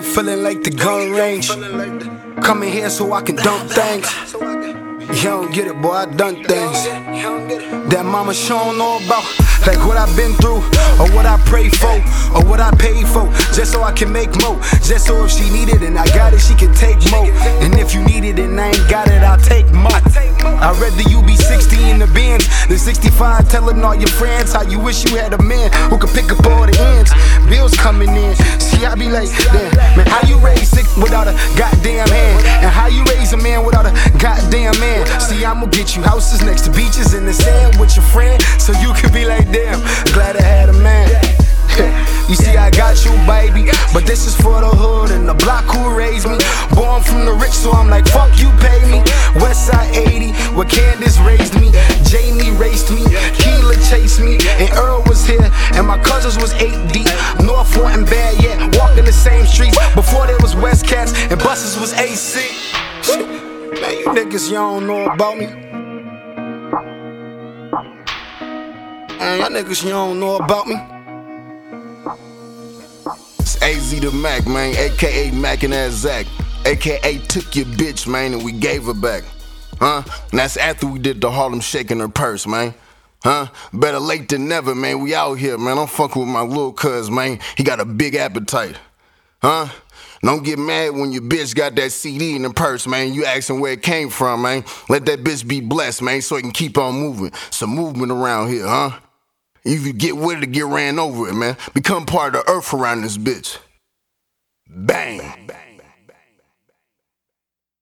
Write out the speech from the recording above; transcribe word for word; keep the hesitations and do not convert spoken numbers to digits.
Still feeling like the gun range. Coming here so I can dump things. You don't get it, boy, I done things that mama Sean know about. Like what I've been through, or what I prayed for, or what I paid for, just so I can make more. Just so if she need it and I got it, she can take more. And if you need it and I ain't got it, I'll take more. I'd rather you be sixty in the Benz than sixty-five telling all your friends how you wish you had a man who could pick up all the ends. Bills coming in, see I be like, damn, man, how you raise six without a goddamn hand? And how you raise a man without a goddamn man? See, I'ma get you houses next to beaches in the sand with your friend, so you can be like, damn, glad I had a man. You see, I got you, baby, but this is for the hood and the block who raised me. Born from the rich, so I'm like, fuck you, pay me. Westside eighty, where Candace raised me, Jamie raised me, Keela chased me, and Earl was here, and my cousins was eight deep. North wasn't bad yet, walking the same streets. Before there was West Cats and buses was A C. Man, you niggas, y'all don't know about me. Man, y'all niggas, y'all don't know about me. It's A Z the Mac, man, A K A Mac and that Zach, A K A took your bitch, man, and we gave her back. Huh? And that's after we did the Harlem Shake in her purse, man. Huh? Better late than never, man. We out here, man. I'm fucking with my little cuz, man. He got a big appetite. Huh? Don't get mad when your bitch got that C D in the purse, man. You asking where it came from, man. Let that bitch be blessed, man, so it can keep on moving. Some movement around here, huh? If you get with it, get ran over it, man. Become part of the earth around this bitch. Bang. Bang.